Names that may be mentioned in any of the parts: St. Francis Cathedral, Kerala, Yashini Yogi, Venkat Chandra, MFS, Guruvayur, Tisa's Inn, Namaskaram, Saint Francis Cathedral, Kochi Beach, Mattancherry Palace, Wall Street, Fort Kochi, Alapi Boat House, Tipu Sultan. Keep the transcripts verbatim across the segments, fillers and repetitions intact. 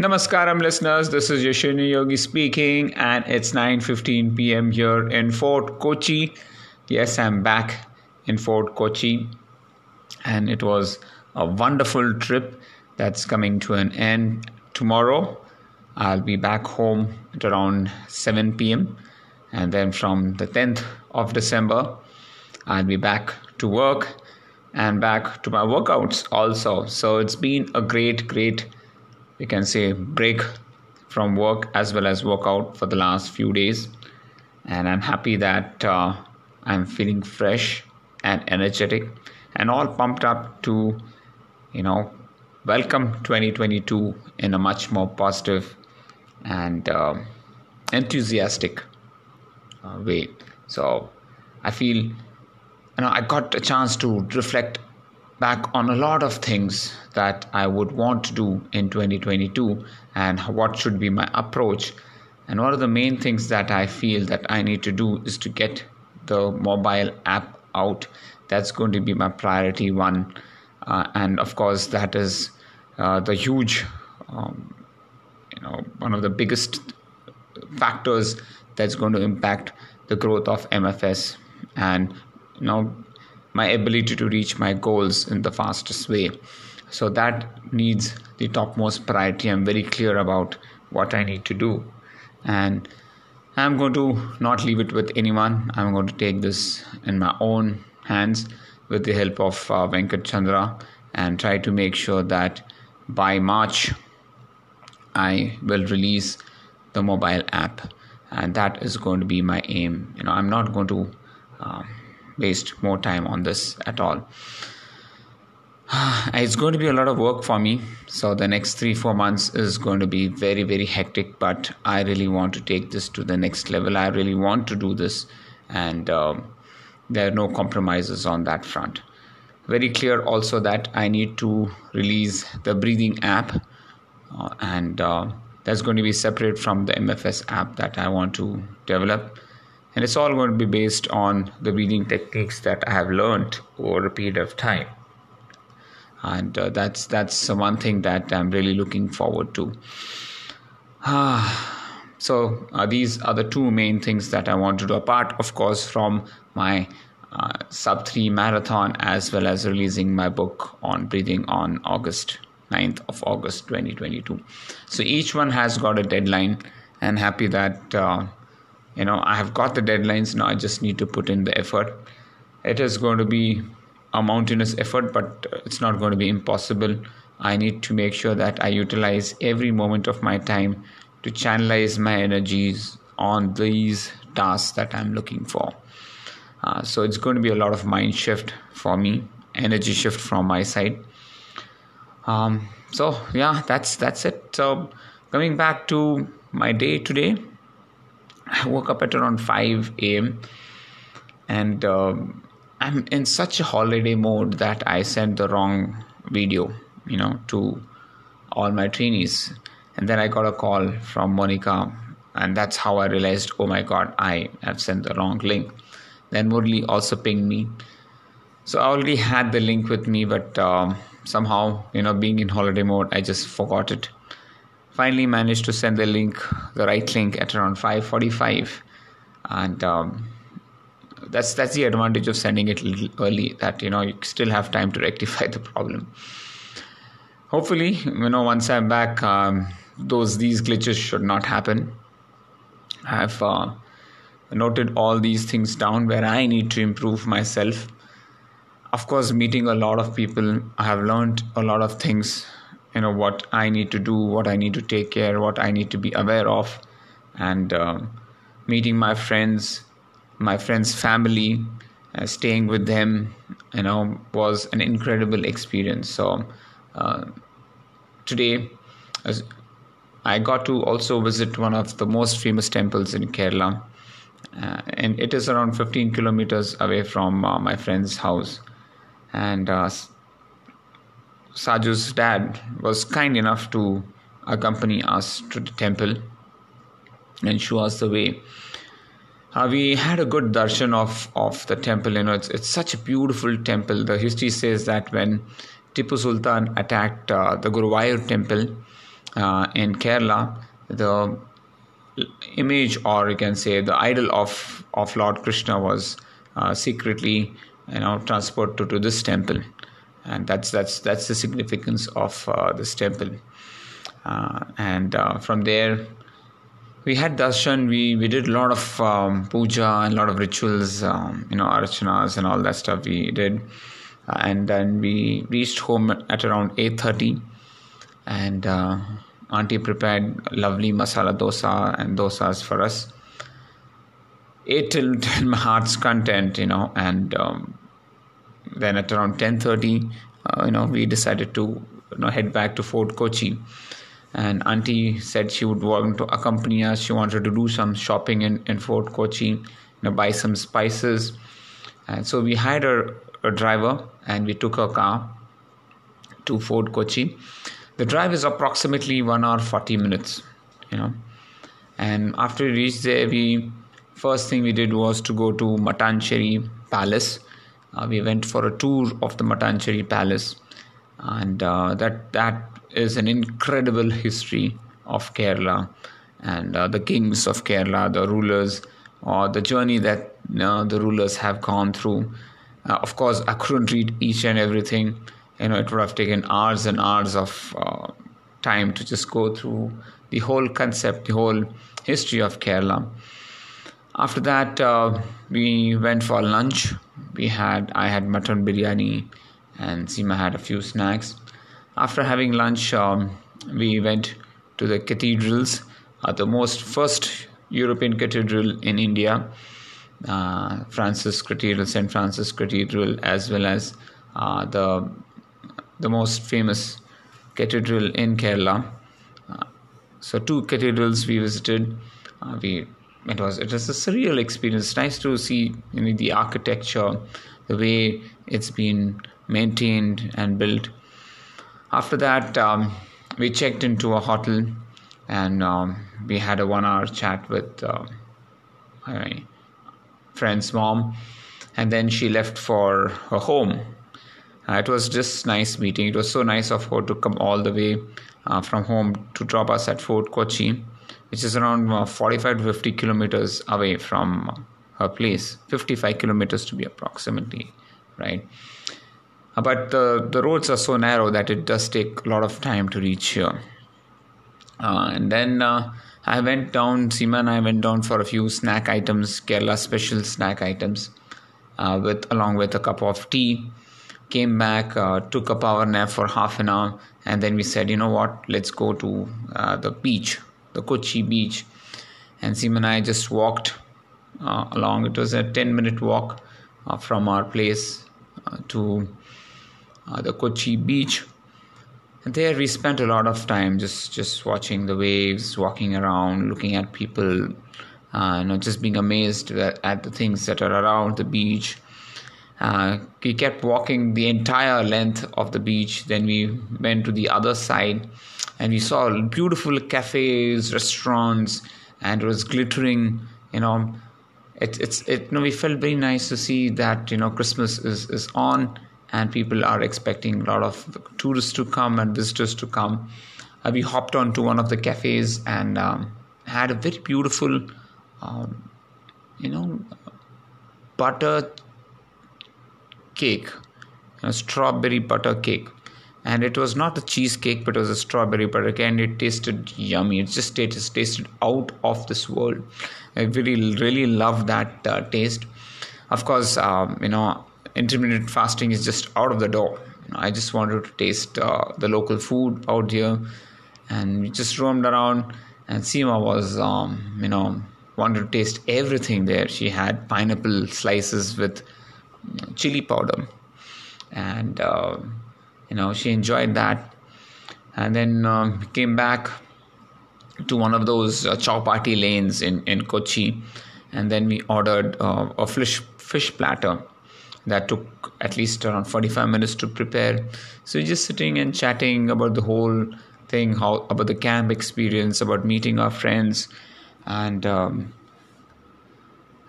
Namaskaram listeners, this is Yashini Yogi speaking and it's nine fifteen p m here in Fort Kochi. Yes, I'm back in Fort Kochi and it was a wonderful trip that's coming to an end tomorrow. I'll be back home at around seven p m and then from the tenth of December, I'll be back to work and back to my workouts also. So it's been a great, great you can say break from work as well as workout for the last few days, and I'm happy that uh, I'm feeling fresh and energetic and all pumped up to you know welcome twenty twenty-two in a much more positive and uh, enthusiastic uh, way. So I feel you know I got a chance to reflect back on a lot of things that I would want to do in twenty twenty-two and what should be my approach. And one of the main things that I feel that I need to do is to get the mobile app out. That's going to be my priority one. Uh, and of course, that is uh, the huge, um, you know, one of the biggest factors that's going to impact the growth of M F S and, you know, my ability to reach my goals in the fastest way. So that needs the topmost priority. I'm very clear about what I need to do. And I'm going to not leave it with anyone. I'm going to take this in my own hands with the help of uh, Venkat Chandra and try to make sure that by March, I will release the mobile app. And that is going to be my aim. You know, I'm not going to Um, waste more time on this at all. It's going to be a lot of work for me. So the next three, four months is going to be very, very hectic, but I really want to take this to the next level. I really want to do this and um, there are no compromises on that front. Very clear also that I need to release the breathing app uh, and uh, that's going to be separate from the M F S app that I want to develop. And it's all going to be based on the breathing techniques that I have learned over a period of time. And uh, that's that's one thing that I'm really looking forward to. Ah, so uh, these are the two main things that I want to do. Apart, of course, from my uh, sub three marathon as well as releasing my book on breathing on August ninth of August twenty twenty-two. So each one has got a deadline and happy that Uh, You know, I have got the deadlines now. I just need to put in the effort. It is going to be a mountainous effort, but it's not going to be impossible. I need to make sure that I utilize every moment of my time to channelize my energies on these tasks that I'm looking for. Uh, so it's going to be a lot of mind shift for me, energy shift from my side. Um, so yeah, that's that's it. So coming back to my day today, I woke up at around five a m and um, I'm in such a holiday mode that I sent the wrong video, you know, to all my trainees. And then I got a call from Monica and that's how I realized, oh my God, I have sent the wrong link. Then Murli also pinged me. So I already had the link with me, but um, somehow, you know, being in holiday mode, I just forgot it. Finally managed to send the link, the right link at around five forty-five, and um, that's that's the advantage of sending it early, that you know you still have time to rectify the problem. Hopefully, you know, once I'm back, um, those these glitches should not happen. I've uh, noted all these things down where I need to improve myself. Of course, meeting a lot of people, I have learned a lot of things. You know, what I need to do, what I need to take care, what I need to be aware of, and um, meeting my friends, my friends' family, uh, staying with them, you know, was an incredible experience. So uh, today, as I got to also visit one of the most famous temples in Kerala, uh, and it is around fifteen kilometers away from uh, my friend's house, and uh, Saju's dad was kind enough to accompany us to the temple and show us the way. Uh, we had a good darshan of, of the temple. You know, it's, it's such a beautiful temple. The history says that when Tipu Sultan attacked uh, the Guruvayur temple, uh, in Kerala, the image, or you can say the idol of, of Lord Krishna was uh, secretly, you know, transported to, to this temple, and that's that's that's the significance of uh, this temple. Uh, and uh, from there, we had darshan. We we did a lot of um, puja and a lot of rituals, um, you know, archanas and all that stuff we did. Uh, and then we reached home at around eight thirty, and uh, auntie prepared lovely masala dosa and dosas for us. Ate till, till my heart's content, you know, and um, then at around ten thirty, uh, you know, we decided to, you know, head back to Fort Kochi. And auntie said she would want to accompany us. She wanted to do some shopping in, in Fort Kochi, you know, buy some spices. And so we hired a, a driver, and we took her car to Fort Kochi. The drive is approximately one hour forty minutes, you know. And after we reached there, we first thing we did was to go to Mattancherry Palace. Uh, we went for a tour of the Mattancherry Palace, and uh, that that is an incredible history of Kerala, and uh, the kings of Kerala, the rulers, or uh, the journey that uh, the rulers have gone through. Uh, of course, I couldn't read each and everything. You know, it would have taken hours and hours of uh, time to just go through the whole concept, the whole history of Kerala. After that, uh, we went for lunch. We had, I had mutton biryani, and Seema had a few snacks. After having lunch, um, we went to the cathedrals, uh, the most first European cathedral in India, uh, Francis Cathedral, Saint Francis Cathedral, as well as uh, the the most famous cathedral in Kerala. Uh, so two cathedrals we visited. Uh, we it was it was a surreal experience. It's nice to see, you know, the architecture, the way it's been maintained and built. After that, um, we checked into a hotel, and um, we had a one-hour chat with uh, my friend's mom, and then she left for her home. Uh, it was just nice meeting. It was so nice of her to come all the way uh, from home to drop us at Fort Kochi, which is around uh, forty-five to fifty kilometers away from her place, fifty-five kilometers to be approximately, right? But the, the roads are so narrow that it does take a lot of time to reach here. Uh, and then uh, I went down, Seema and I went down for a few snack items, Kerala special snack items, uh, with along with a cup of tea. Came back, uh, took a power nap for half an hour, and then we said, you know what, let's go to uh, the beach, the Kochi Beach. And Seema and I just walked uh, along. It was a ten-minute walk uh, from our place uh, to... Uh, the Kochi Beach, and there we spent a lot of time just, just watching the waves, walking around, looking at people, uh, you know, just being amazed at, at the things that are around the beach. Uh, we kept walking the entire length of the beach. Then we went to the other side, and we saw beautiful cafes, restaurants, and it was glittering. You know, it, it's it. You know, we felt very nice to see that, you know, Christmas is is on. And people are expecting a lot of tourists to come and visitors to come. Uh, we hopped on to one of the cafes and um, had a very beautiful, um, you know, butter cake, you know, strawberry butter cake. And it was not a cheesecake, but it was a strawberry butter cake. And it tasted yummy. It just tasted, tasted out of this world. I really, really loved that uh, taste. Of course, um, you know, intermittent fasting is just out of the door. I just wanted to taste uh, the local food out here, and we just roamed around, and Seema was, um, you know, wanted to taste everything there. She had pineapple slices with chili powder, and, uh, you know, she enjoyed that. And then um, came back to one of those uh, chowpatty lanes in, in Kochi, and then we ordered uh, a fish, fish platter. That took at least around forty-five minutes to prepare. So you're just sitting and chatting about the whole thing, how about the camp experience, about meeting our friends. And um,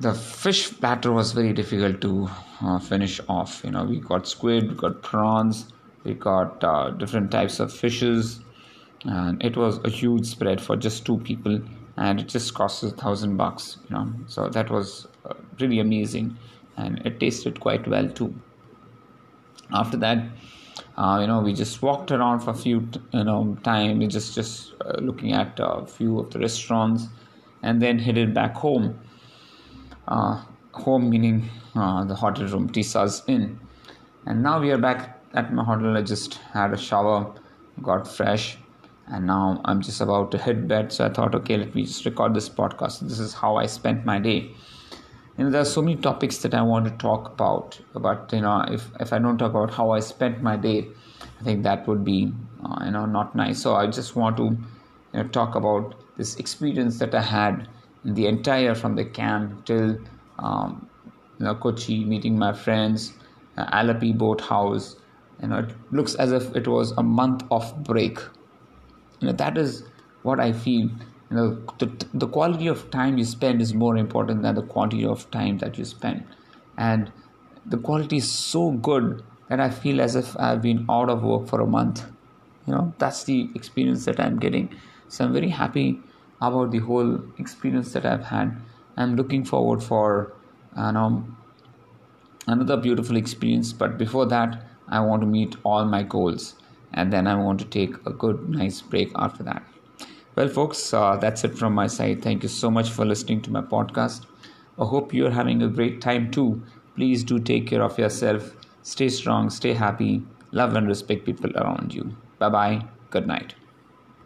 the fish platter was very difficult to uh, finish off. You know, we got squid, we got prawns, we got uh, different types of fishes, and it was a huge spread for just two people, and it just cost a thousand bucks, you know. So that was really amazing, and it tasted quite well too. After that, uh, you know, we just walked around for a few, you know, time. We just just uh, looking at a few of the restaurants, and then headed back home. Uh, home meaning uh, the hotel room Tisa's Inn. And now we are back at my hotel. I just had a shower, got fresh, and now I'm just about to head bed. So I thought, okay, let me just record this podcast. This is how I spent my day. You know, there are so many topics that I want to talk about, but you know, if if I don't talk about how I spent my day, I think that would be uh, you know, not nice. So I just want to, you know, talk about this experience that I had in the entire, from the camp till um, you know, Kochi, meeting my friends, uh, Alapi Boat House. You know, it looks as if it was a month of break. You know, that is what I feel. You know, the, the quality of time you spend is more important than the quantity of time that you spend. And the quality is so good that I feel as if I've been out of work for a month. You know, that's the experience that I'm getting. So I'm very happy about the whole experience that I've had. I'm looking forward for you know, another beautiful experience. But before that, I want to meet all my goals. And then I want to take a good, nice break after that. Well, folks, uh, that's it from my side. Thank you so much for listening to my podcast. I hope you're having a great time too. Please do take care of yourself. Stay strong, stay happy, love and respect people around you. Bye-bye. Good night.